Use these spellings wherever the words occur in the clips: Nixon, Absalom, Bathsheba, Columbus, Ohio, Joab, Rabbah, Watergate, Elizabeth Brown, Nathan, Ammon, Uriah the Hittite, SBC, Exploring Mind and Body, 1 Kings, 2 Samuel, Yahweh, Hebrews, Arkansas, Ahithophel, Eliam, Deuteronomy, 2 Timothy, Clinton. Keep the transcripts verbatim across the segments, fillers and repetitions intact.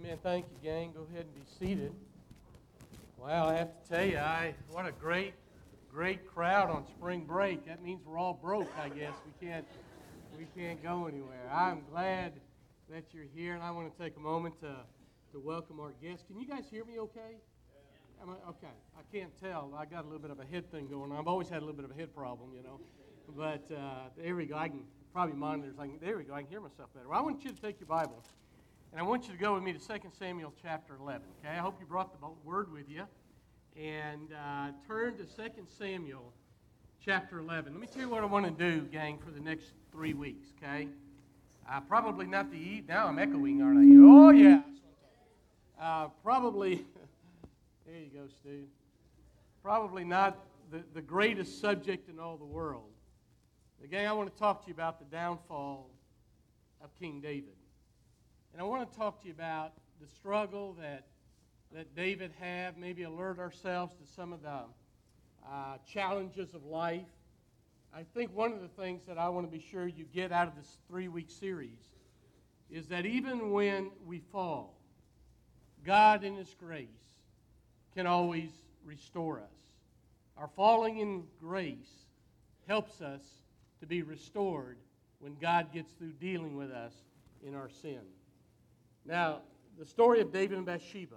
Amen. Thank you, gang. Go ahead and be seated. Wow, I have to tell you, I what a great, great crowd on spring break. That means we're all broke, I guess. We can't, we can't go anywhere. I'm glad that you're here, and I want to take a moment to, to welcome our guests. Can you guys hear me okay? Yeah. Am I, okay. I can't tell. I got a little bit of a head thing going on. I've always had a little bit of a head problem, you know. But uh, there we go. I can probably monitor. I can, there we go. I can hear myself better. Well, I want you to take your Bible. And I want you to go with me to Second Samuel chapter eleven, okay? I hope you brought the word with you. And uh, turn to Second Samuel chapter eleven. Let me tell you what I want to do, gang, for the next three weeks, okay? Uh, probably not the... Now I'm echoing, aren't I? Oh, yeah. Uh, probably... There you go, Stu. Probably not the, the greatest subject in all the world. But, gang, I want to talk to you about the downfall of King David. And I want to talk to you about the struggle that that David had, maybe alert ourselves to some of the uh, challenges of life. I think one of the things that I want to be sure you get out of this three-week series is that even when we fall, God in His grace can always restore us. Our falling in grace helps us to be restored when God gets through dealing with us in our sin. Now, the story of David and Bathsheba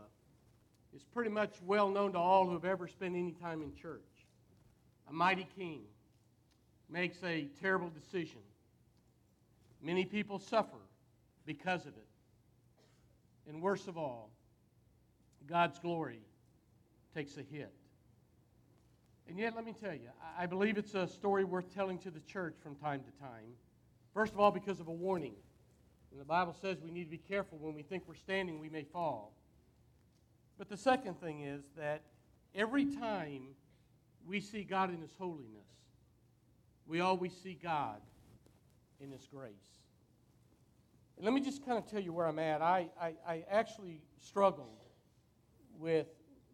is pretty much well known to all who have ever spent any time in church. A mighty king makes a terrible decision. Many people suffer because of it. And worst of all, God's glory takes a hit. And yet, let me tell you, I believe it's a story worth telling to the church from time to time. First of all, because of a warning. And the Bible says we need to be careful. When we think we're standing, we may fall. But the second thing is that every time we see God in His holiness, we always see God in His grace. And let me just kind of tell you where I'm at. I, I, I actually struggled with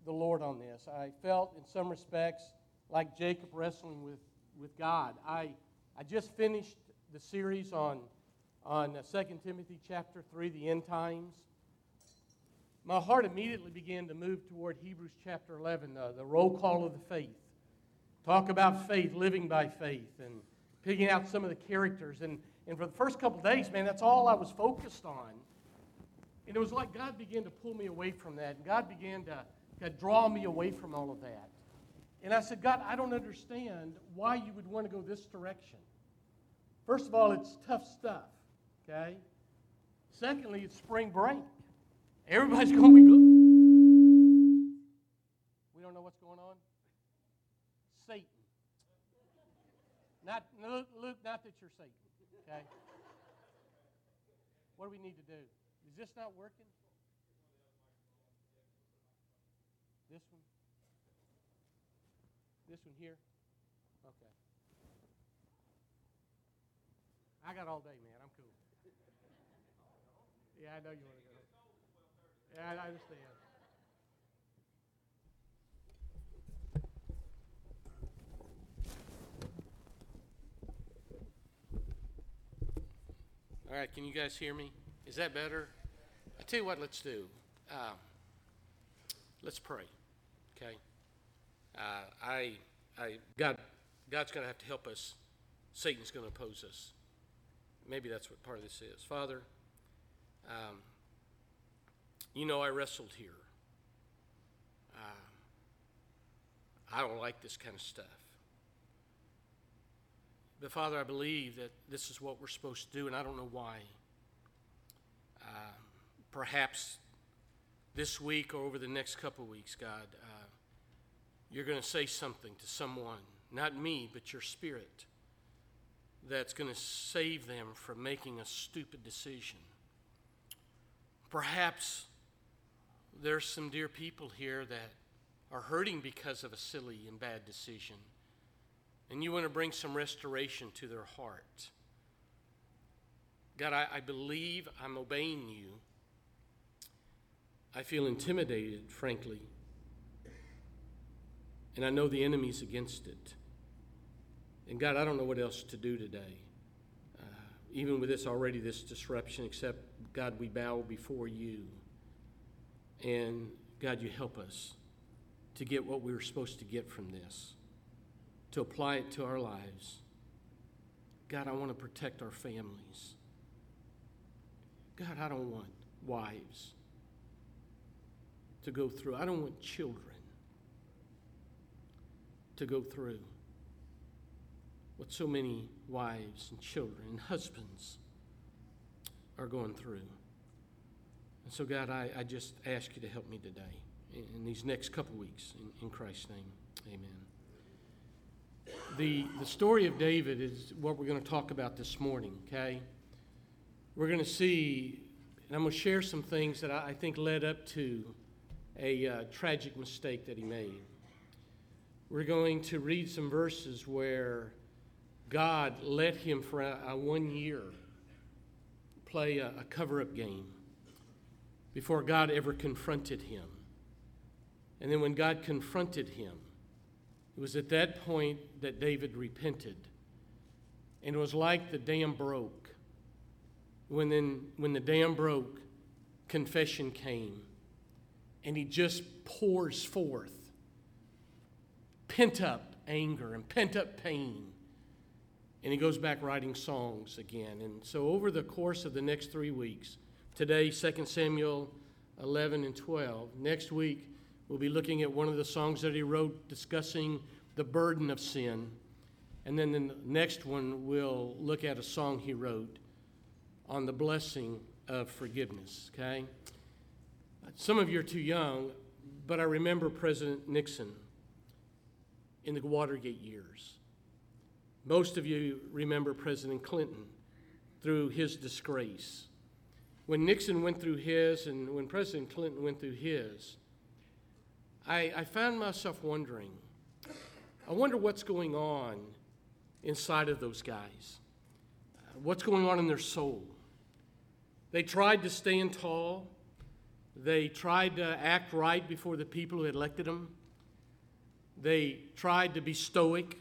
the Lord on this. I felt, in some respects, like Jacob wrestling with, with God. I, I just finished the series on... on Second Timothy chapter three, the end times. My heart immediately began to move toward Hebrews chapter eleven, uh, the roll call of the faith. Talk about faith, living by faith, and picking out some of the characters. And, and for the first couple days, man, that's all I was focused on. And it was like God began to pull me away from that. And God began to, to draw me away from all of that. And I said, God, I don't understand why you would want to go this direction. First of all, it's tough stuff. Okay? Secondly, it's spring break. Everybody's going to be good. We don't know what's going on. Satan. Not, Luke, not that you're Satan. Okay? What do we need to do? Is this not working? This one? This one here? Okay. I got all day, man. I'm cool. Yeah, I know you want to go. Yeah, I understand. All right, can you guys hear me? Is that better? I tell you what, let's do. Uh, let's pray, okay? Uh, I, I, God, God's going to have to help us. Satan's going to oppose us. Maybe that's what part of this is. Father, Um, you know, I wrestled here. Uh, I don't like this kind of stuff. But, Father, I believe that this is what we're supposed to do, and I don't know why. Uh, perhaps this week or over the next couple of weeks, God, uh, you're going to say something to someone, not me, but your Spirit, that's going to save them from making a stupid decision. Perhaps there's some dear people here that are hurting because of a silly and bad decision, and you want to bring some restoration to their heart. God, I, I believe I'm obeying you. I feel intimidated, frankly, and I know the enemy's against it. And God, I don't know what else to do today, uh, even with this already, this disruption, except God, we bow before you And God, you help us to get what we were supposed to get from this, to apply it to our lives. God, I want to protect our families. God, I don't want wives to go through. I don't want children to go through what so many wives and children and husbands are going through. And so, God, I, I just ask you to help me today in, in these next couple weeks. In, in Christ's name, amen. The, the story of David is what we're going to talk about this morning, okay? We're going to see, and I'm going to share some things that I, I think led up to a uh, tragic mistake that he made. We're going to read some verses where God let him for a, a one year play a, a cover-up game before God ever confronted him. And then when God confronted him, it was at that point that David repented. And it was like the dam broke. When then when the dam broke, confession came. And he just pours forth pent-up anger and pent-up pain. And he goes back writing songs again. And so over the course of the next three weeks, today, Second Samuel eleven and twelve. Next week, we'll be looking at one of the songs that he wrote discussing the burden of sin. And then the next one, we'll look at a song he wrote on the blessing of forgiveness, okay? Some of you are too young, but I remember President Nixon in the Watergate years. Most of you remember President Clinton through his disgrace. When Nixon went through his and when President Clinton went through his, I, I found myself wondering, I wonder what's going on inside of those guys. Uh, what's going on in their soul? They tried to stand tall. They tried to act right before the people who elected them. They tried to be stoic.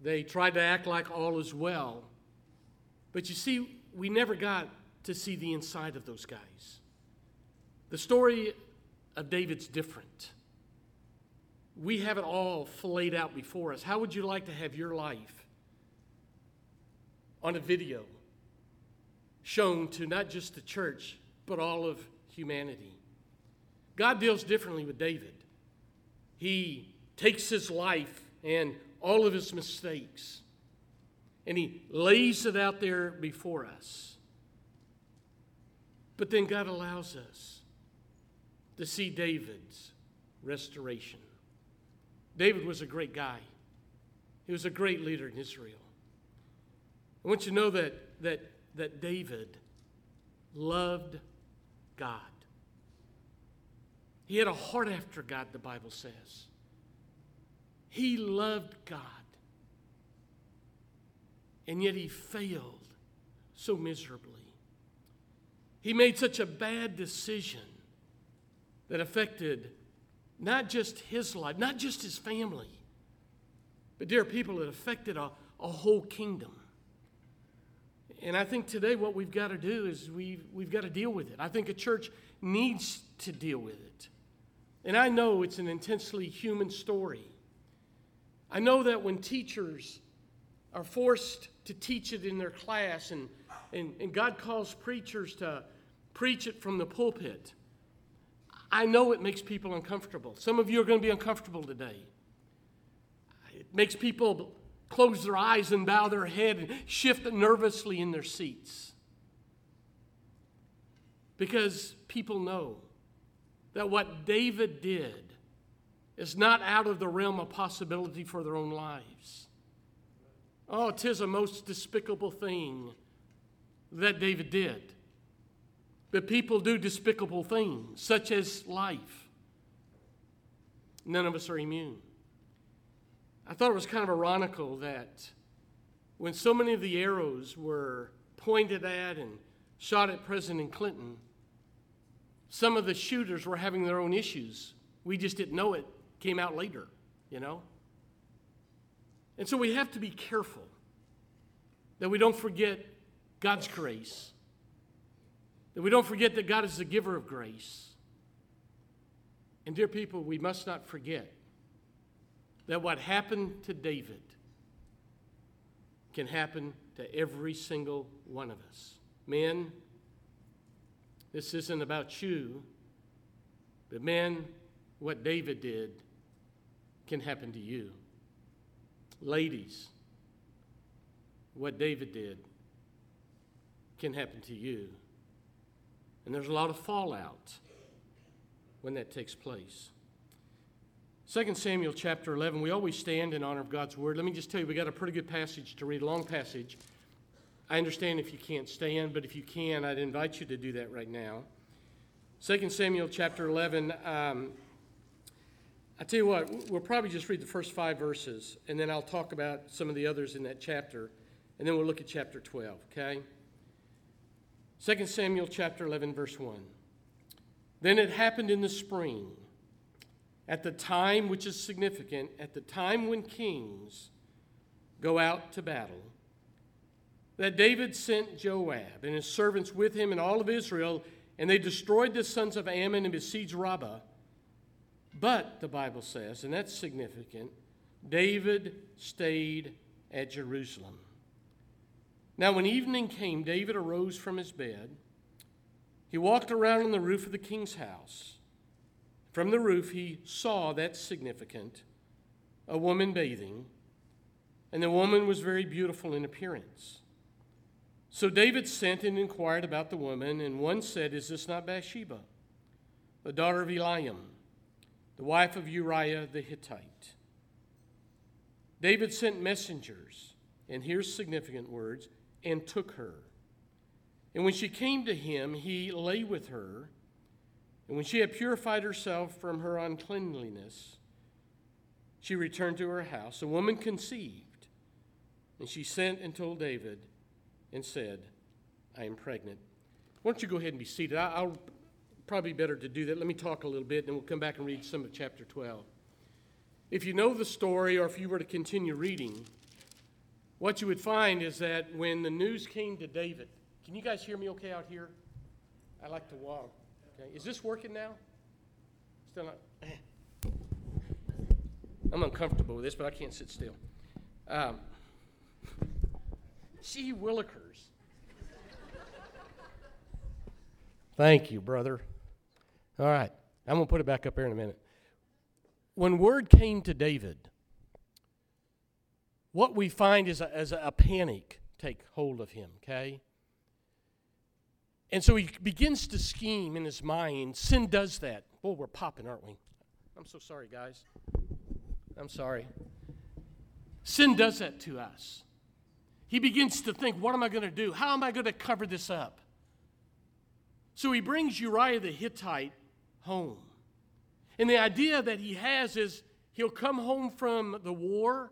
They tried to act like all is well. But you see, we never got to see the inside of those guys. The story of David's different. We have it all flayed out before us. How would you like to have your life on a video shown to not just the church, but all of humanity? God deals differently with David. He takes his life and all of his mistakes, and he lays it out there before us. But then God allows us to see David's restoration. David was a great guy. He was a great leader in Israel. I want you to know that, that, that David loved God. He had a heart after God, the Bible says. He loved God. And yet he failed so miserably. He made such a bad decision that affected not just his life, not just his family, but, dear people, it affected a, a whole kingdom. And I think today what we've got to do is we've, we've got to deal with it. I think a church needs to deal with it. And I know it's an intensely human story. I know that when teachers are forced to teach it in their class, and, and, and God calls preachers to preach it from the pulpit, I know it makes people uncomfortable. Some of you are going to be uncomfortable today. It makes people close their eyes and bow their head and shift nervously in their seats. Because people know that what David did is not out of the realm of possibility for their own lives. Oh, 'tis a most despicable thing that David did. But people do despicable things, such as life. None of us are immune. I thought it was kind of ironical that when so many of the arrows were pointed at and shot at President Clinton, some of the shooters were having their own issues. We just didn't know it. Came out later, you know? And so we have to be careful that we don't forget God's grace, that we don't forget that God is the giver of grace, And dear people, we must not forget that what happened to David can happen to every single one of us. Men, this isn't about you, but men, what David did can happen to you. Ladies, what David did can happen to you. And there's a lot of fallout when that takes place. Second Samuel chapter eleven, we always stand in honor of God's word. Let me just tell you, we got a pretty good passage to read, a long passage. I understand if you can't stand, but if you can, I'd invite you to do that right now. Second Samuel chapter eleven, um, I tell you what, we'll probably just read the first five verses, and then I'll talk about some of the others in that chapter, and then we'll look at chapter twelve, okay? Second Samuel chapter eleven, verse one. Then it happened in the spring, at the time, which is significant, at the time when kings go out to battle, that David sent Joab and his servants with him and all of Israel, and they destroyed the sons of Ammon and besieged Rabbah. But, the Bible says, and that's significant, David stayed at Jerusalem. Now, when evening came, David arose from his bed. He walked around on the roof of the king's house. From the roof, he saw, that's significant, a woman bathing, and the woman was very beautiful in appearance. So David sent and inquired about the woman, and one said, "Is this not Bathsheba, the daughter of Eliam, the wife of Uriah the Hittite?" David sent messengers, and here's significant words, and took her. And when she came to him, he lay with her. And when she had purified herself from her uncleanliness, she returned to her house. A woman conceived, and she sent and told David, and said, "I am pregnant." Why don't you go ahead and be seated? I, I'll probably better to do that. Let me talk a little bit, and then we'll come back and read some of chapter twelve. If you know the story, or if you were to continue reading, what you would find is that when the news came to David, can you guys hear me okay out here? I like to walk. Okay. Is this working now? Still not. I'm uncomfortable with this, but I can't sit still. Um, Gee willikers. Thank you, brother. All right. I'm going to put it back up here in a minute. When word came to David, what we find is a, is a panic take hold of him, okay? And so he begins to scheme in his mind. Sin does that. Boy, we're popping, aren't we? I'm so sorry, guys. I'm sorry. Sin does that to us. He begins to think, what am I going to do? How am I going to cover this up? So he brings Uriah the Hittite home. And the idea that he has is he'll come home from the war.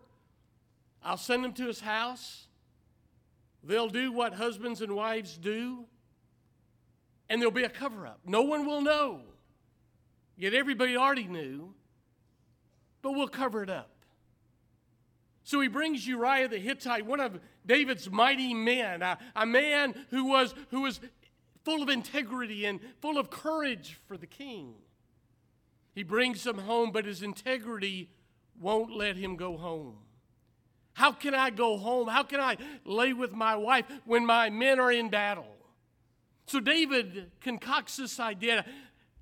I'll send him to his house. They'll do what husbands and wives do. And there'll be a cover-up. No one will know. Yet everybody already knew. But we'll cover it up. So he brings Uriah the Hittite, one of David's mighty men, a, a man who was, who was full of integrity and full of courage for the king. He brings him home, but his integrity won't let him go home. How can I go home? How can I lay with my wife when my men are in battle? So David concocts this idea,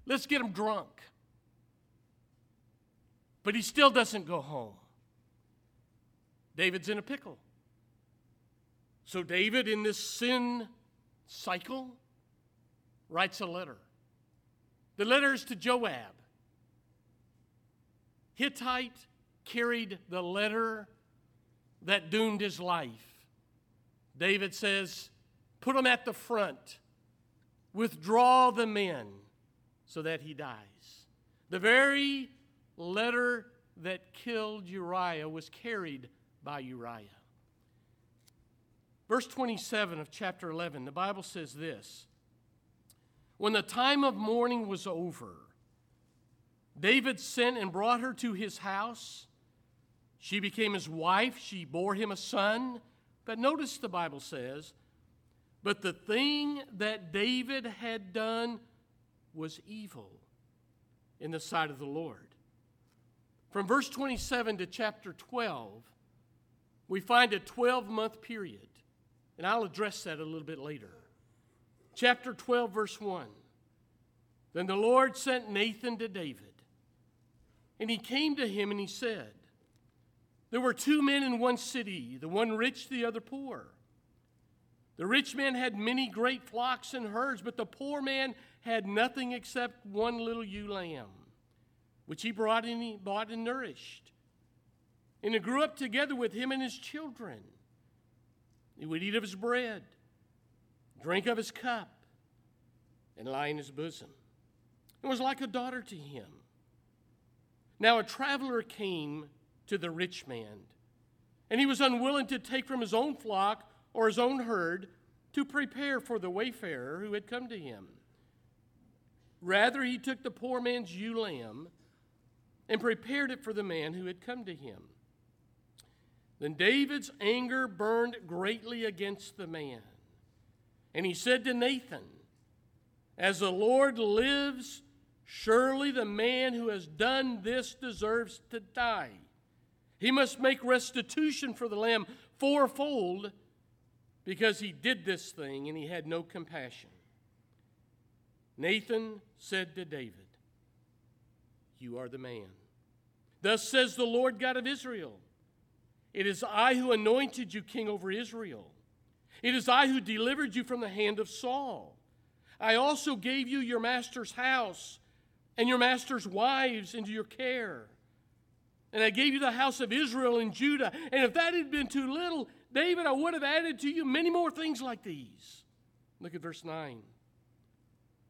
let's get him drunk. But he still doesn't go home. David's in a pickle. So David, in this sin cycle, writes a letter. The letter is to Joab. Hittite carried the letter that doomed his life. David says, put him at the front. Withdraw the men so that he dies. The very letter that killed Uriah was carried by Uriah. Verse twenty-seven of chapter eleven, the Bible says this. When the time of mourning was over, David sent and brought her to his house. She became his wife. She bore him a son. But notice the Bible says, but the thing that David had done was evil in the sight of the Lord. From verse twenty-seven to chapter twelve, we find a twelve-month period, and I'll address that a little bit later. Chapter twelve, verse one. Then the Lord sent Nathan to David, and he came to him and he said, there were two men in one city, the one rich, the other poor. The rich man had many great flocks and herds, but the poor man had nothing except one little ewe lamb, which he brought and he bought and nourished. And it grew up together with him and his children. He would eat of his bread, drink of his cup, and lie in his bosom. It was like a daughter to him. Now a traveler came to the rich man, and he was unwilling to take from his own flock or his own herd to prepare for the wayfarer who had come to him. Rather, he took the poor man's ewe lamb and prepared it for the man who had come to him. Then David's anger burned greatly against the man, and he said to Nathan, as the Lord lives, surely the man who has done this deserves to die. He must make restitution for the lamb fourfold, because he did this thing and he had no compassion. Nathan said to David, you are the man. Thus says the Lord God of Israel, it is I who anointed you king over Israel. It is I who delivered you from the hand of Saul. I also gave you your master's house and your master's wives into your care. And I gave you the house of Israel and Judah. And if that had been too little, David, I would have added to you many more things like these. Look at verse nine.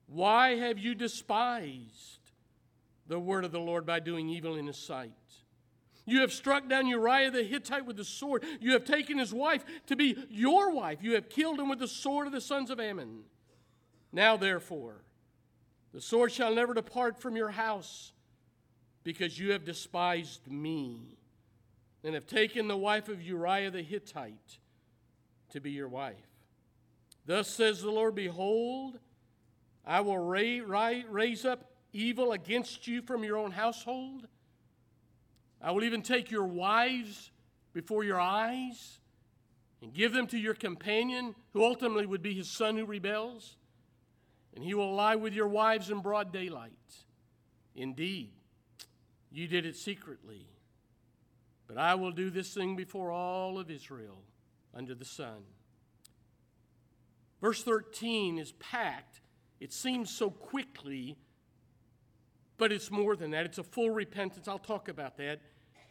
Why have you despised the word of the Lord by doing evil in his sight? You have struck down Uriah the Hittite with the sword. You have taken his wife to be your wife. You have killed him with the sword of the sons of Ammon. Now, therefore, the sword shall never depart from your house, because you have despised me and have taken the wife of Uriah the Hittite to be your wife. Thus says the Lord, behold, I will raise up evil against you from your own household. I will even take your wives before your eyes and give them to your companion, who ultimately would be his son who rebels, and he will lie with your wives in broad daylight. Indeed, you did it secretly, but I will do this thing before all of Israel under the sun. Verse thirteen is packed. It seems so quickly, but it's more than that. It's a full repentance. I'll talk about that.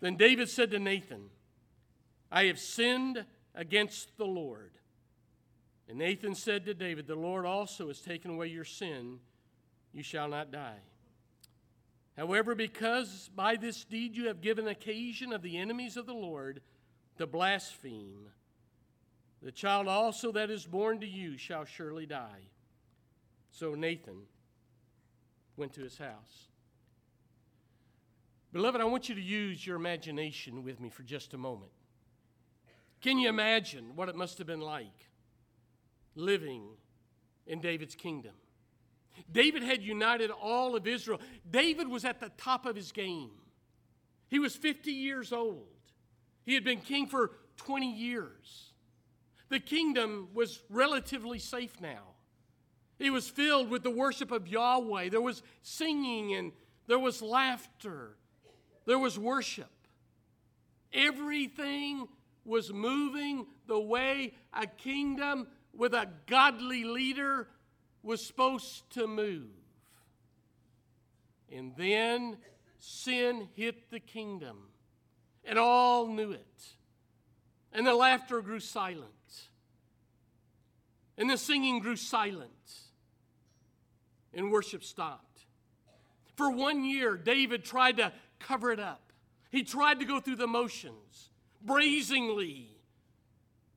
Then David said to Nathan, I have sinned against the Lord. And Nathan said to David, the Lord also has taken away your sin. You shall not die. However, because by this deed you have given occasion of the enemies of the Lord to blaspheme, the child also that is born to you shall surely die. So Nathan went to his house. Beloved, I want you to use your imagination with me for just a moment. Can you imagine what it must have been like living in David's kingdom? David had united all of Israel. David was at the top of his game. He was fifty years old. He had been king for twenty years. The kingdom was relatively safe now. It was filled with the worship of Yahweh. There was singing and there was laughter. There was worship. Everything was moving the way a kingdom with a godly leader was supposed to move. And then sin hit the kingdom, and all knew it. And the laughter grew silent, and the singing grew silent, and worship stopped. For one year, David tried to cover it up. He tried to go through the motions. Brazenly,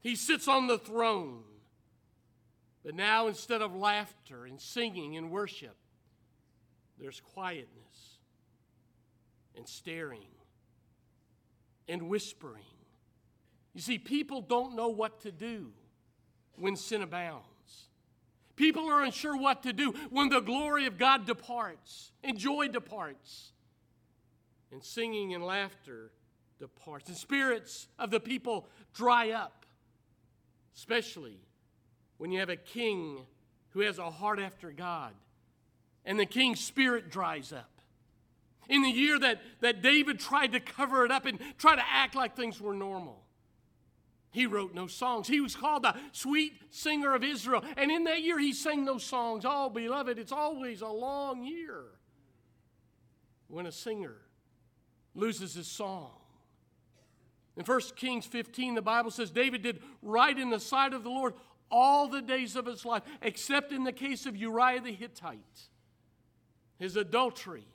he sits on the throne. But now, instead of laughter and singing and worship, there's quietness and staring and whispering. You see, people don't know what to do when sin abounds. People are unsure what to do when the glory of God departs and joy departs and singing and laughter departs. The spirits of the people dry up, especially when you have a king who has a heart after God and the king's spirit dries up. In the year that, that David tried to cover it up and try to act like things were normal, he wrote no songs. He was called the sweet singer of Israel. And in that year, he sang no songs. Oh, beloved, it's always a long year when a singer loses his song. In First Kings fifteen, the Bible says, David did right in the sight of the Lord all the days of his life, except in the case of Uriah the Hittite. His adultery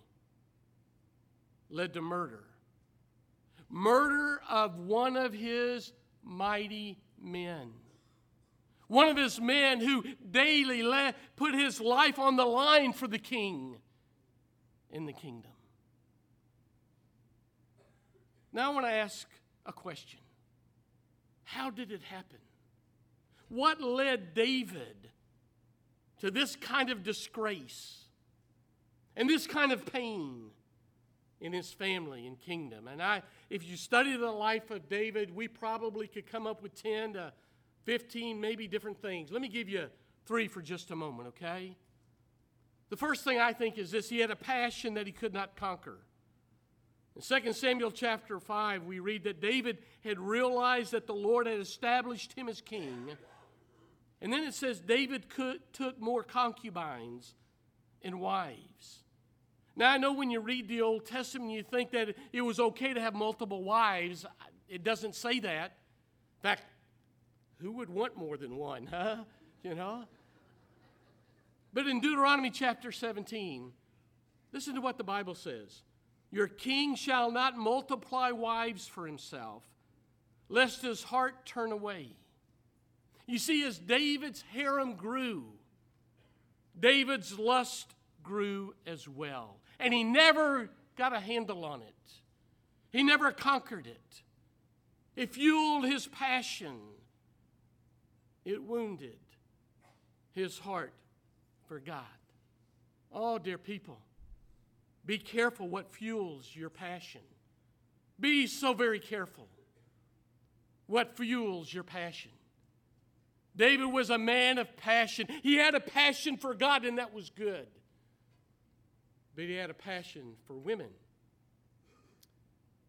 led to murder. Murder of one of his mighty men. One of his men who daily le- put his life on the line for the king in the kingdom. Now I want to ask a question. How did it happen? What led David to this kind of disgrace and this kind of pain in his family and kingdom? And I, if you study the life of David, we probably could come up with ten to fifteen, maybe different things. Let me give you three for just a moment, okay? The first thing I think is this: he had a passion that he could not conquer. In Second Samuel chapter five, we read that David had realized that the Lord had established him as king. And then it says David could, took more concubines and wives. Now, I know when you read the Old Testament, you think that it was okay to have multiple wives. It doesn't say that. In fact, who would want more than one, huh? You know? But in Deuteronomy chapter seventeen, listen to what the Bible says. Your king shall not multiply wives for himself, lest his heart turn away. You see, as David's harem grew, David's lust grew as well. And he never got a handle on it. He never conquered it. It fueled his passion. It wounded his heart for God. Oh, dear people, be careful what fuels your passion. Be so very careful what fuels your passion. David was a man of passion. He had a passion for God, and that was good. But he had a passion for women,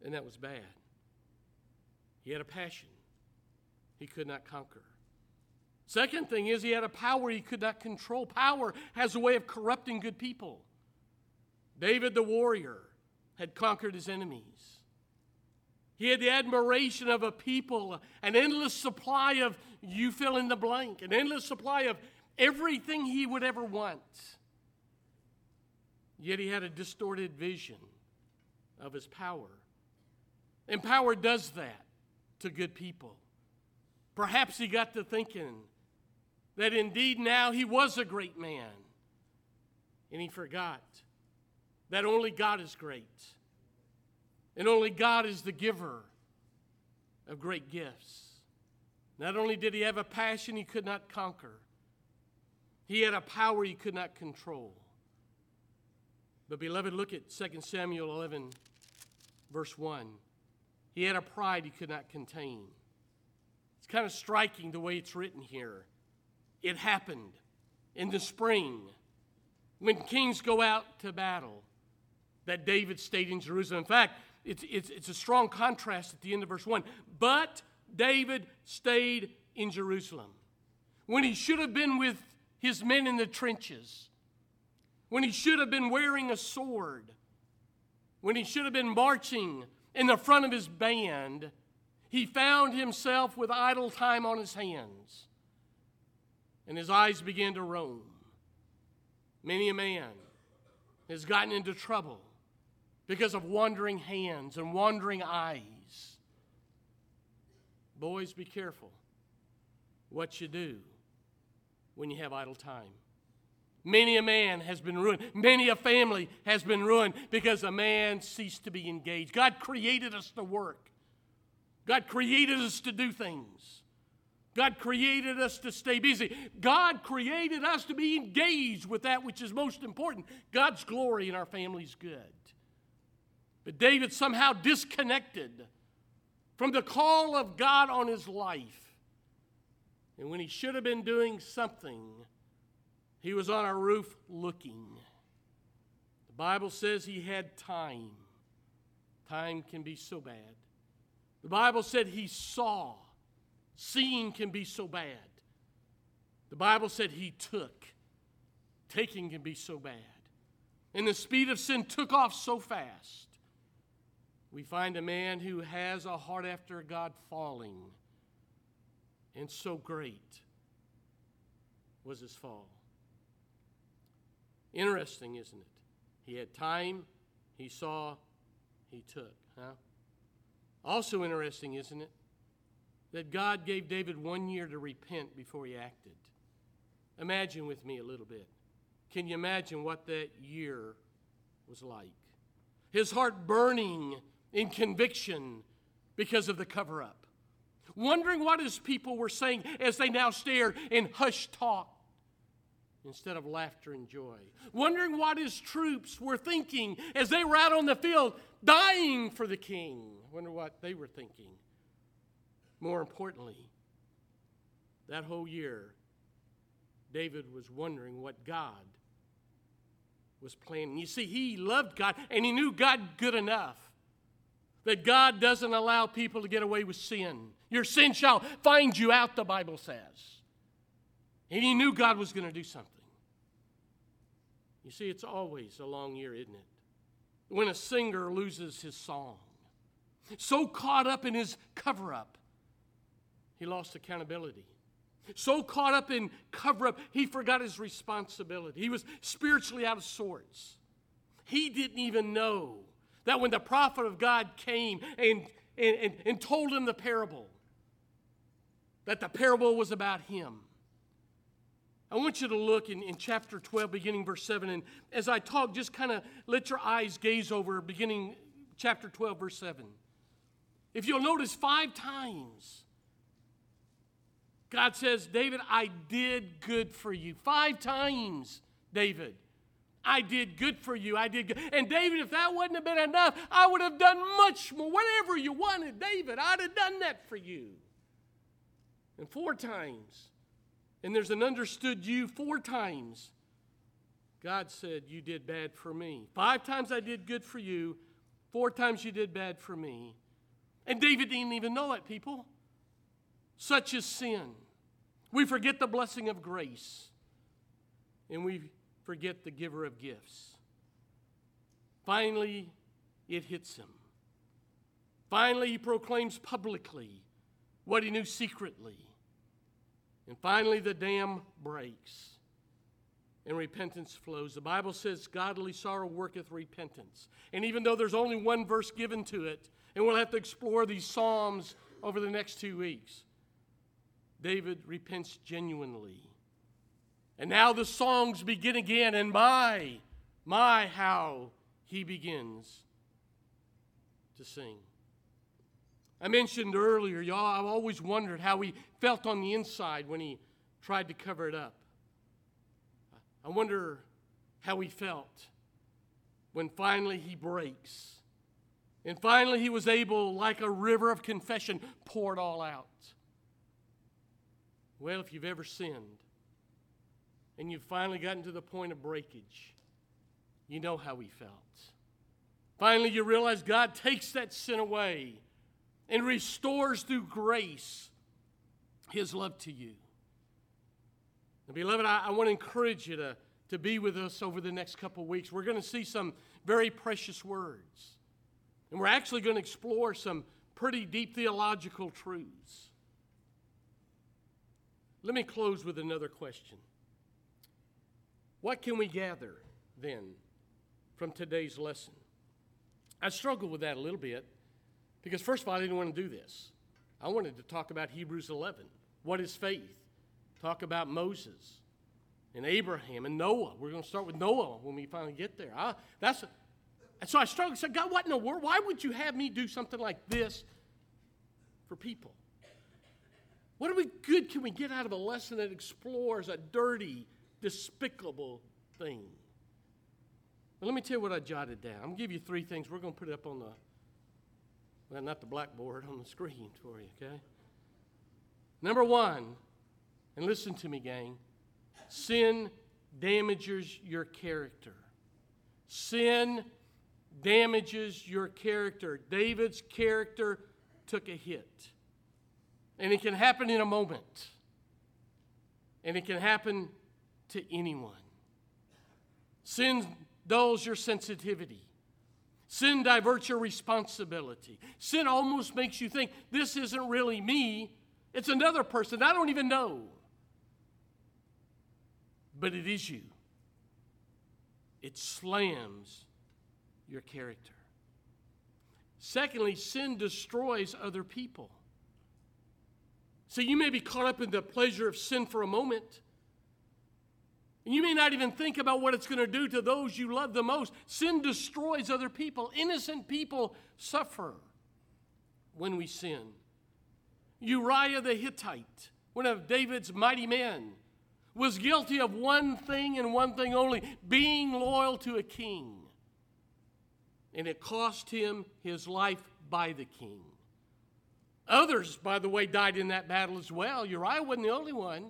and that was bad. He had a passion he could not conquer. Second thing is he had a power he could not control. Power has a way of corrupting good people. David the warrior had conquered his enemies. He had the admiration of a people, an endless supply of you fill in the blank, an endless supply of everything he would ever want. Yet he had a distorted vision of his power. And power does that to good people. Perhaps he got to thinking that indeed now he was a great man. And he forgot that only God is great. And only God is the giver of great gifts. Not only did he have a passion he could not conquer, he had a power he could not control. But, beloved, look at Second Samuel eleven, verse one. He had a pride he could not contain. It's kind of striking the way it's written here. It happened in the spring when kings go out to battle that David stayed in Jerusalem. In fact, it's, it's, it's a strong contrast at the end of verse one. But David stayed in Jerusalem when he should have been with his men in the trenches, when he should have been wearing a sword, when he should have been marching in the front of his band. He found himself with idle time on his hands, and his eyes began to roam. Many a man has gotten into trouble because of wandering hands and wandering eyes. Boys, be careful what you do when you have idle time. Many a man has been ruined. Many a family has been ruined because a man ceased to be engaged. God created us to work. God created us to do things. God created us to stay busy. God created us to be engaged with that which is most important, God's glory and our family's good. But David somehow disconnected from the call of God on his life. And when he should have been doing something, he was on a roof looking. The Bible says he had time. Time can be so bad. The Bible said he saw. Seeing can be so bad. The Bible said he took. Taking can be so bad. And the speed of sin took off so fast. We find a man who has a heart after God falling. And so great was his fall. Interesting, isn't it? He had time, he saw, he took. Huh? Also interesting, isn't it, that God gave David one year to repent before he acted. Imagine with me a little bit. Can you imagine what that year was like? His heart burning in conviction because of the cover-up. Wondering what his people were saying as they now stared and hushed talk instead of laughter and joy. Wondering what his troops were thinking as they were out on the field dying for the king. Wonder what they were thinking. More importantly, that whole year, David was wondering what God was planning. You see, he loved God, and he knew God good enough that God doesn't allow people to get away with sin. Your sin shall find you out, the Bible says. And he knew God was going to do something. You see, it's always a long year, isn't it? When a singer loses his song, so caught up in his cover-up, he lost accountability. So caught up in cover-up, he forgot his responsibility. He was spiritually out of sorts. He didn't even know that when the prophet of God came and, and, and, and told him the parable, that the parable was about him. I want you to look in, in chapter twelve, beginning verse seven. And as I talk, just kind of let your eyes gaze over, beginning chapter twelve, verse seven. If you'll notice, five times, God says, David, I did good for you. Five times, David, I did good for you. I did good. And David, if that wouldn't have been enough, I would have done much more. Whatever you wanted, David, I'd have done that for you. And four times, and there's an understood you four times, God said, you did bad for me. Five times I did good for you. Four times you did bad for me. And David didn't even know it, people. Such is sin. We forget the blessing of grace, and we forget the giver of gifts. Finally, it hits him. Finally, he proclaims publicly what he knew secretly. And finally, the dam breaks, and repentance flows. The Bible says, godly sorrow worketh repentance. And even though there's only one verse given to it, and we'll have to explore these Psalms over the next two weeks, David repents genuinely. And now the songs begin again, and my, my, how he begins to sing. I mentioned earlier, y'all, I've always wondered how he felt on the inside when he tried to cover it up. I wonder how he felt when finally he breaks. And finally he was able, like a river of confession, pour it all out. Well, if you've ever sinned and you've finally gotten to the point of breakage, you know how he felt. Finally, you realize God takes that sin away and restores through grace his love to you. And beloved, I, I want to encourage you to, to be with us over the next couple of weeks. We're going to see some very precious words. And we're actually going to explore some pretty deep theological truths. Let me close with another question. What can we gather, then, from today's lesson? I struggled with that a little bit because, first of all, I didn't want to do this. I wanted to talk about Hebrews eleven. What is faith? Talk about Moses and Abraham and Noah. We're going to start with Noah when we finally get there. I, that's, so I struggled. I said, God, what in the world? Why would you have me do something like this for people? What good can we get out of a lesson that explores a dirty, despicable thing? But let me tell you what I jotted down. I'm going to give you three things. We're going to put it up on the, well, not the blackboard, on the screen for you, okay? Number one, and listen to me, gang, sin damages your character. Sin damages your character. David's character took a hit. And it can happen in a moment. And it can happen to anyone. Sin dulls your sensitivity. Sin diverts your responsibility. Sin almost makes you think, this isn't really me. It's another person I don't even know. But it is you. It slams your character. Secondly, sin destroys other people. So you may be caught up in the pleasure of sin for a moment. And you may not even think about what it's going to do to those you love the most. Sin destroys other people. Innocent people suffer when we sin. Uriah the Hittite, one of David's mighty men, was guilty of one thing and one thing only, being loyal to a king. And it cost him his life by the king. Others, by the way, died in that battle as well. Uriah wasn't the only one.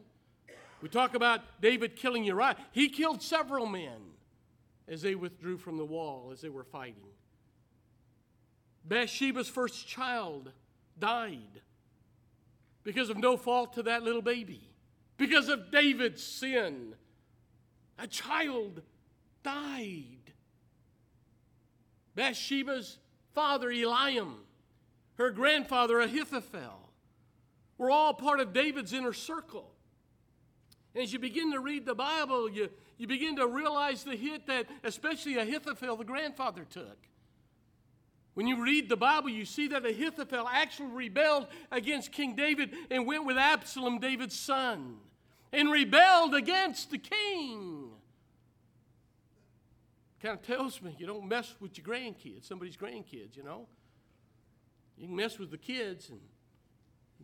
We talk about David killing Uriah. He killed several men as they withdrew from the wall, as they were fighting. Bathsheba's first child died because of no fault to that little baby. Because of David's sin, a child died. Bathsheba's father, Eliam, her grandfather, Ahithophel, were all part of David's inner circle. And as you begin to read the Bible, you, you begin to realize the hit that especially Ahithophel, the grandfather, took. When you read the Bible, you see that Ahithophel actually rebelled against King David and went with Absalom, David's son, and rebelled against the king. Kind of tells me you don't mess with your grandkids, somebody's grandkids, you know. You can mess with the kids and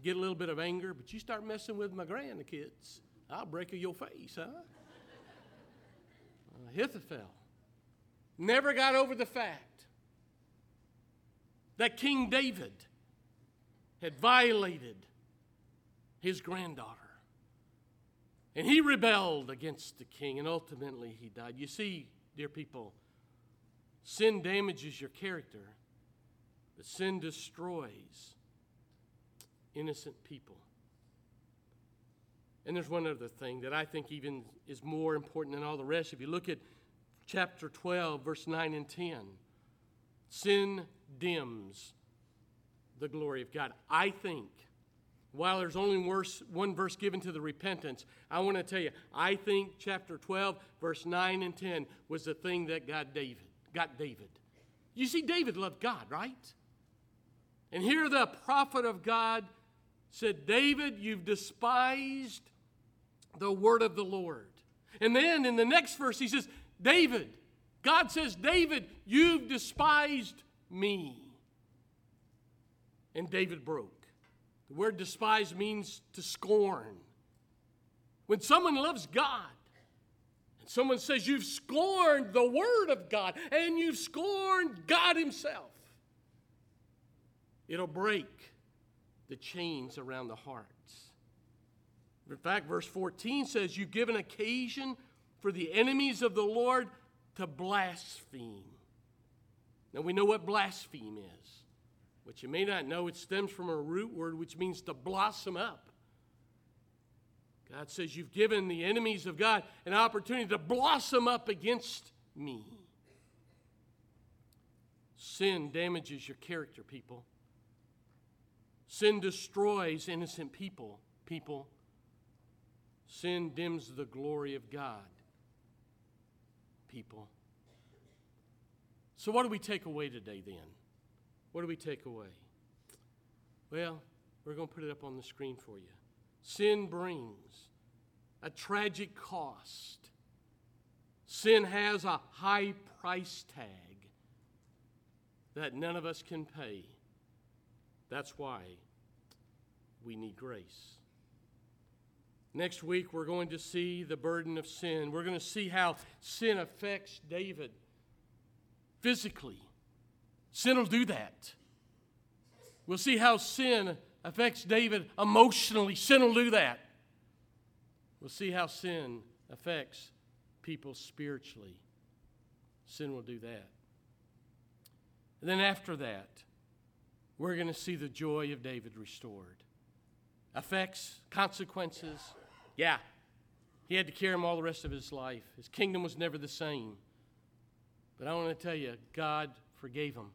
get a little bit of anger, but you start messing with my grandkids, I'll break your face, huh? Ahithophel never got over the fact that King David had violated his granddaughter. And he rebelled against the king, and ultimately he died. You see, dear people, sin damages your character, but sin destroys innocent people. And there's one other thing that I think even is more important than all the rest. If you look at chapter twelve, verse nine and ten, sin dims the glory of God. I think, while there's only worse, one verse given to the repentance, I want to tell you, I think chapter twelve, verse nine and ten was the thing that got David. Got David. You see, David loved God, right? And here the prophet of God said, David, you've despised the word of the Lord. And then in the next verse, he says, David, God says, David, you've despised me. And David broke. The word despise means to scorn. When someone loves God, and someone says you've scorned the word of God, and you've scorned God himself, it'll break the chains around the hearts. In fact, verse fourteen says, you've given occasion for the enemies of the Lord to blaspheme. Now we know what blaspheme is. What you may not know, it stems from a root word which means to blossom up. God says, you've given the enemies of God an opportunity to blossom up against me. Sin damages your character, people. Sin destroys innocent people, people. Sin dims the glory of God, people. So what do we take away today then? What do we take away? Well, we're going to put it up on the screen for you. Sin brings a tragic cost. Sin has a high price tag that none of us can pay. That's why we need grace. Next week, we're going to see the burden of sin. We're going to see how sin affects David physically. Sin will do that. We'll see how sin affects David emotionally. Sin will do that. We'll see how sin affects people spiritually. Sin will do that. And then after that, we're going to see the joy of David restored. Effects, consequences. Yeah. He had to carry them all the rest of his life. His kingdom was never the same. But I want to tell you, God forgave him.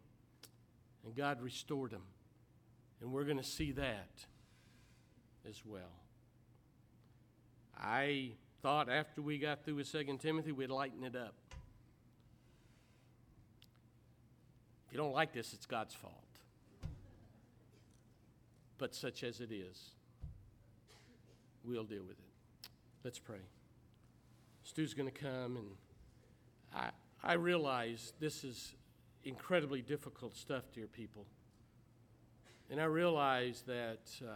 And God restored him. And we're going to see that as well. I thought after we got through with Second Timothy, we'd lighten it up. If you don't like this, it's God's fault. But such as it is, we'll deal with it. Let's pray. Stu's going to come, and I, I realize this is incredibly difficult stuff, dear people. And I realize that uh,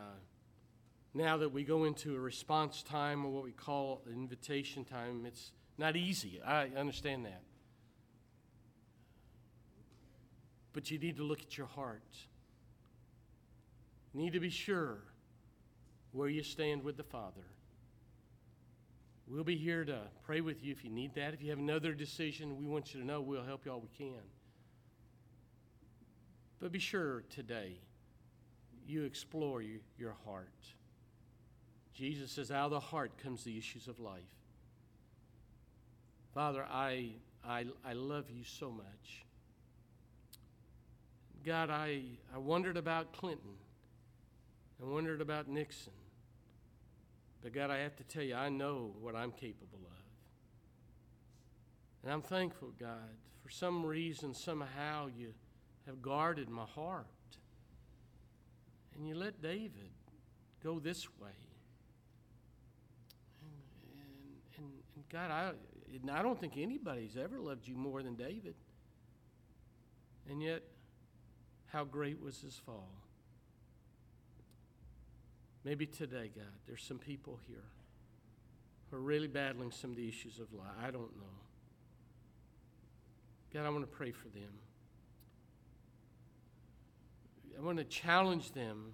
now that we go into a response time, or what we call invitation time, it's not easy. I understand that. But you need to look at your heart. You need to be sure where you stand with the Father. We'll be here to pray with you if you need that. If you have another decision, we want you to know we'll help you all we can. But be sure today you explore you, your heart. Jesus says, out of the heart comes the issues of life. Father, I, I, I love you so much. God, I, I wondered about Clinton. I wondered about Nixon. But God, I have to tell you, I know what I'm capable of. And I'm thankful, God, for some reason, somehow you have guarded my heart. And you let David go this way. And, and, and God, I, and I don't think anybody's ever loved you more than David. And yet, how great was his fall. Maybe today, God, there's some people here who are really battling some of the issues of life. I don't know. God, I want to pray for them. I want to challenge them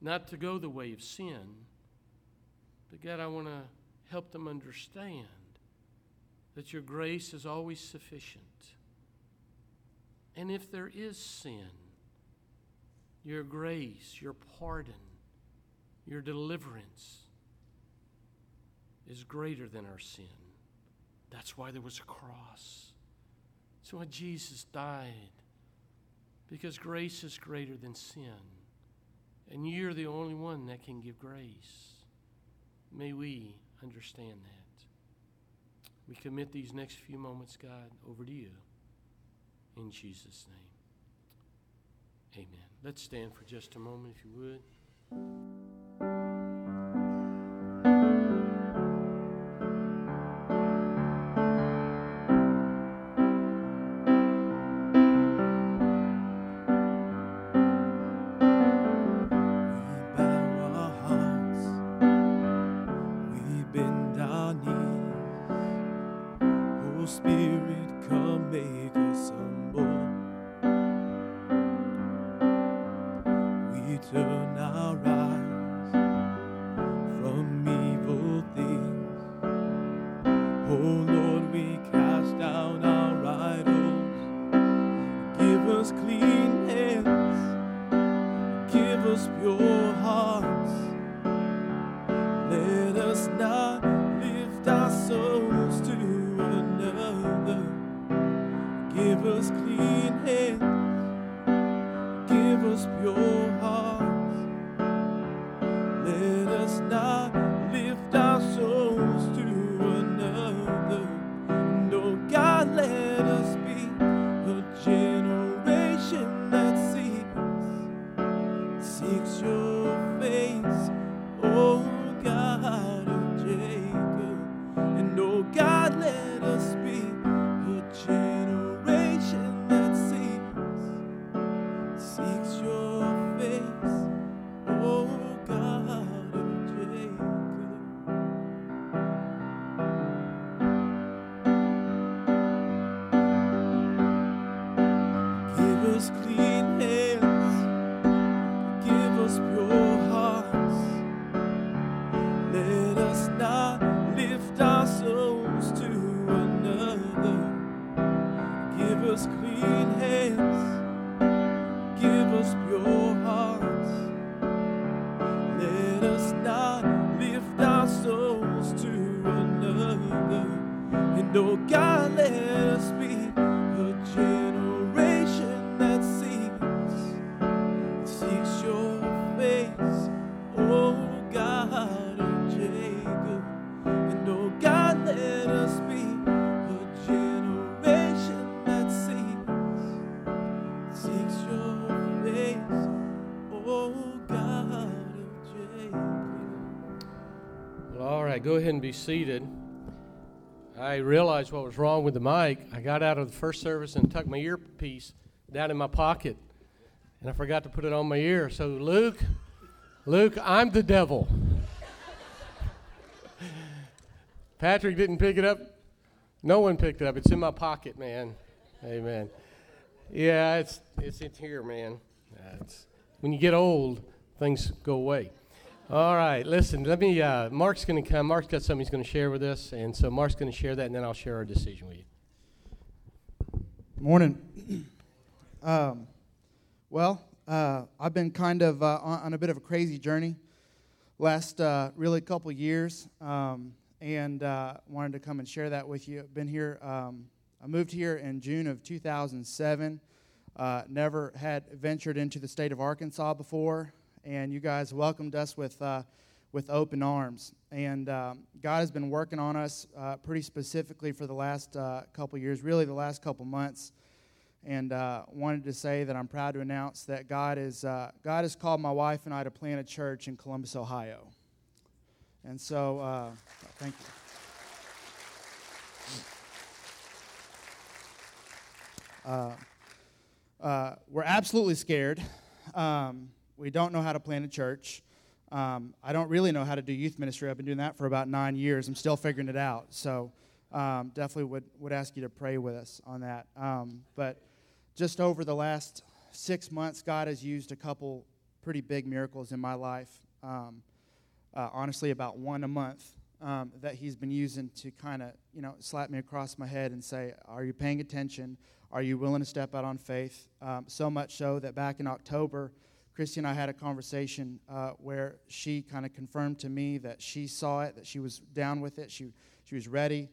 not to go the way of sin, but God, I want to help them understand that your grace is always sufficient. And if there is sin, your grace, your pardon, your deliverance is greater than our sin. That's why there was a cross. That's why Jesus died, because grace is greater than sin. And you're the only one that can give grace. May we understand that. We commit these next few moments, God, over to you. In Jesus' name, amen. Let's stand for just a moment, if you would. It's your us clean hands, give us pure hearts. Let us not lift our souls to another. Give us clean hands, give us pure hearts. Let us not lift our souls to another. And oh God, let us be a generation that seeks, seeks your face, oh God of Jacob. And oh God, let us be a generation that seeks, seeks your face, oh God of Jacob. Well, all right, go ahead and be seated. I realized what was wrong with the mic. I got out of the first service and tucked my earpiece down in my pocket, and I forgot to put it on my ear. So Luke, Luke, I'm the devil. Patrick didn't pick it up. No one picked it up. It's in my pocket, man. Amen. Yeah, it's it's in here, man. It's, when you get old, things go away. All right, listen, let me, uh, Mark's going to come. Mark's got something he's going to share with us, and so Mark's going to share that, and then I'll share our decision with you. Morning. Um, well, uh, I've been kind of uh, on, on a bit of a crazy journey last uh, really couple years, um, and uh, wanted to come and share that with you. I've been here, um, I moved here in June of two thousand seven, uh, never had ventured into the state of Arkansas before. And you guys welcomed us with uh, with open arms. And um, God has been working on us uh, pretty specifically for the last uh, couple years, really the last couple months. And uh, wanted to say that I'm proud to announce that God is uh, God has called my wife and I to plant a church in Columbus, Ohio. And so, uh, thank you. Uh, uh, we're absolutely scared. Um, We don't know how to plan a church. Um, I don't really know how to do youth ministry. I've been doing that for about nine years. I'm still figuring it out. So um, definitely would, would ask you to pray with us on that. Um, but just over the last six months, God has used a couple pretty big miracles in my life. Um, uh, honestly, about one a month um, that he's been using to kind of, you know, slap me across my head and say, are you paying attention? Are you willing to step out on faith? Um, so much so that back in October, Christy and I had a conversation uh, where she kind of confirmed to me that she saw it, that she was down with it, she she was ready.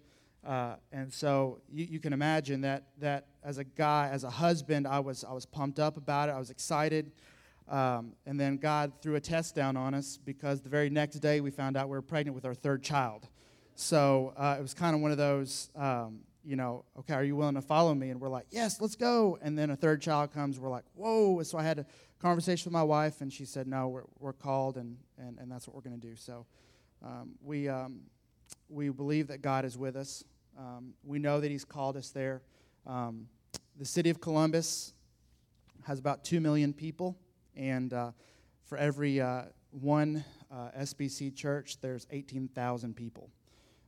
Uh, and so you, you can imagine that that as a guy, as a husband, I was I was pumped up about it, I was excited. Um, and then God threw a test down on us because the very next day we found out we were pregnant with our third child. So uh, it was kind of one of those, um, you know, okay, are you willing to follow me? And we're like, yes, let's go. And then a third child comes, we're like, whoa. So I had to conversation with my wife, and she said, no, we're we're called, and, and, and that's what we're going to do. So um, we um, we believe that God is with us. Um, we know that he's called us there. Um, the city of Columbus has about two million people, and uh, for every uh, one uh, S B C church, there's eighteen thousand people.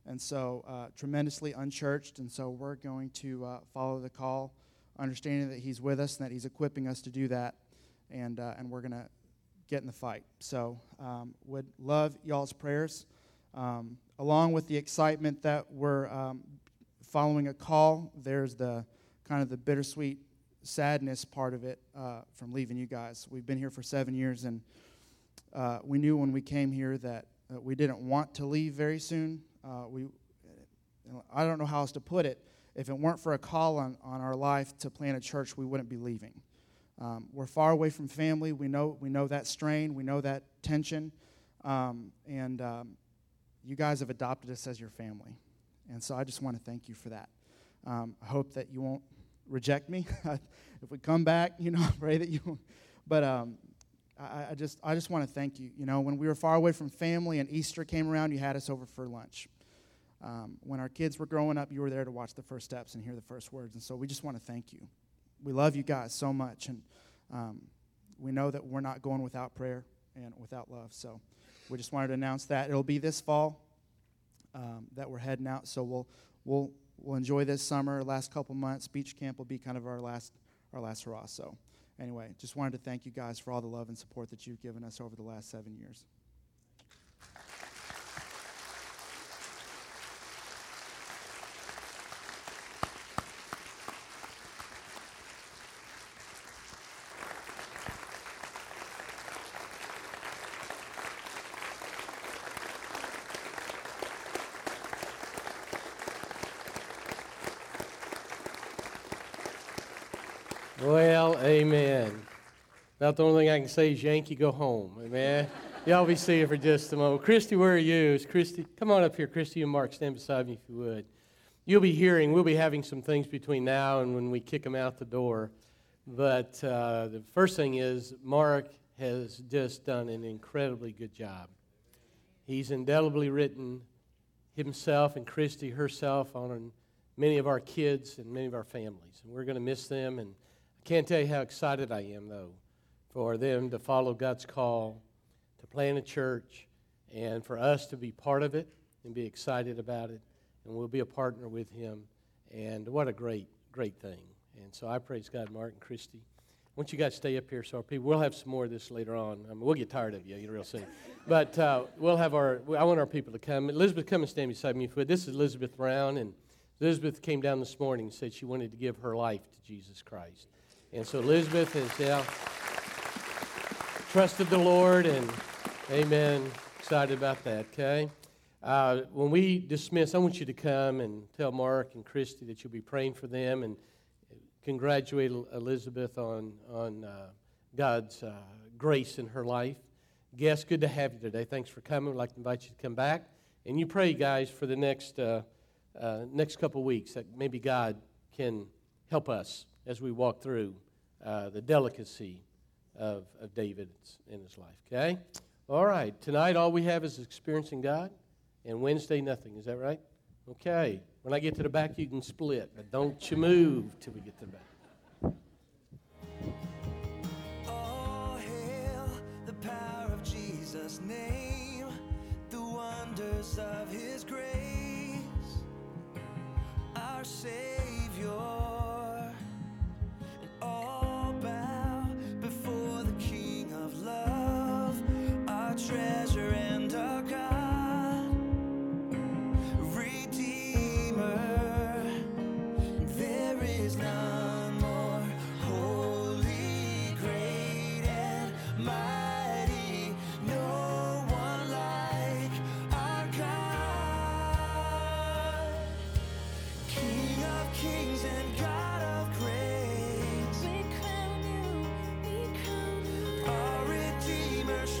And so uh, tremendously unchurched, and so we're going to uh, follow the call, understanding that he's with us and that he's equipping us to do that. And uh, and we're going to get in the fight. So um, would love y'all's prayers, um, along with the excitement that we're um, following a call. There's the kind of the bittersweet sadness part of it uh, from leaving you guys. We've been here for seven years, and uh, we knew when we came here that uh, we didn't want to leave very soon. Uh, we I don't know how else to put it. If it weren't for a call on, on our life to plant a church, we wouldn't be leaving. Um, we're far away from family. We know we know that strain. We know that tension. Um, and um, you guys have adopted us as your family. And so I just want to thank you for that. Um, I hope that you won't reject me. If we come back, you know, I pray that you won't. But um, I, I just I just want to thank you. You know, when we were far away from family and Easter came around, you had us over for lunch. Um, when our kids were growing up, you were there to watch the first steps and hear the first words. And so we just want to thank you. We love you guys so much, and um, we know that we're not going without prayer and without love. So we just wanted to announce that. It'll be this fall um, that we're heading out, so we'll we'll we'll enjoy this summer, last couple months. Beach camp will be kind of our last our last hurrah. So anyway, just wanted to thank you guys for all the love and support that you've given us over the last seven years. Well, amen. About the only thing I can say is Yankee, go home. Amen. Y'all be seeing for just a moment. Christy, where are you? Is Christy? Come on up here, Christy and Mark. Stand beside me if you would. You'll be hearing. We'll be having some things between now and when we kick them out the door. But uh, the first thing is Mark has just done an incredibly good job. He's indelibly written himself and Christy herself on many of our kids and many of our families. And we're going to miss them, and can't tell you how excited I am, though, for them to follow God's call, to plant a church, and for us to be part of it and be excited about it. And we'll be a partner with him. And what a great, great thing. And so I praise God, Mark and Christy. I want you guys to stay up here so our people, we'll have some more of this later on. I mean, we'll get tired of you real soon. But uh, we'll have our, I want our people to come. Elizabeth, come and stand beside me. This is Elizabeth Brown. And Elizabeth came down this morning and said she wanted to give her life to Jesus Christ. And so Elizabeth has now trusted the Lord, and amen, excited about that, okay? Uh, when we dismiss, I want you to come and tell Mark and Christy that you'll be praying for them and congratulate Elizabeth on, on uh, God's uh, grace in her life. Guests, good to have you today. Thanks for coming. I'd like to invite you to come back. And you pray, guys, for the next, uh, uh, next couple weeks that maybe God can help us as we walk through uh, the delicacy of, of David in his life, okay? All right, tonight all we have is experiencing God, and Wednesday nothing, is that right? Okay, when I get to the back you can split, but don't you move till we get to the back. All hail the power of Jesus' name, the wonders of his grace, our Savior. All bow before the King of love, our treasure and our God, Redeemer. There is none more holy, great, and mighty, no one like our God, King of kings and God of grace.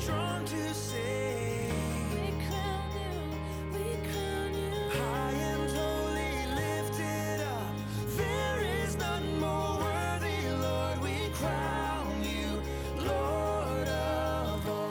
Strong to save. We crown you, we crown you. High and holy, lifted up. There is none more worthy, Lord. We crown you, Lord of all.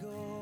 Go.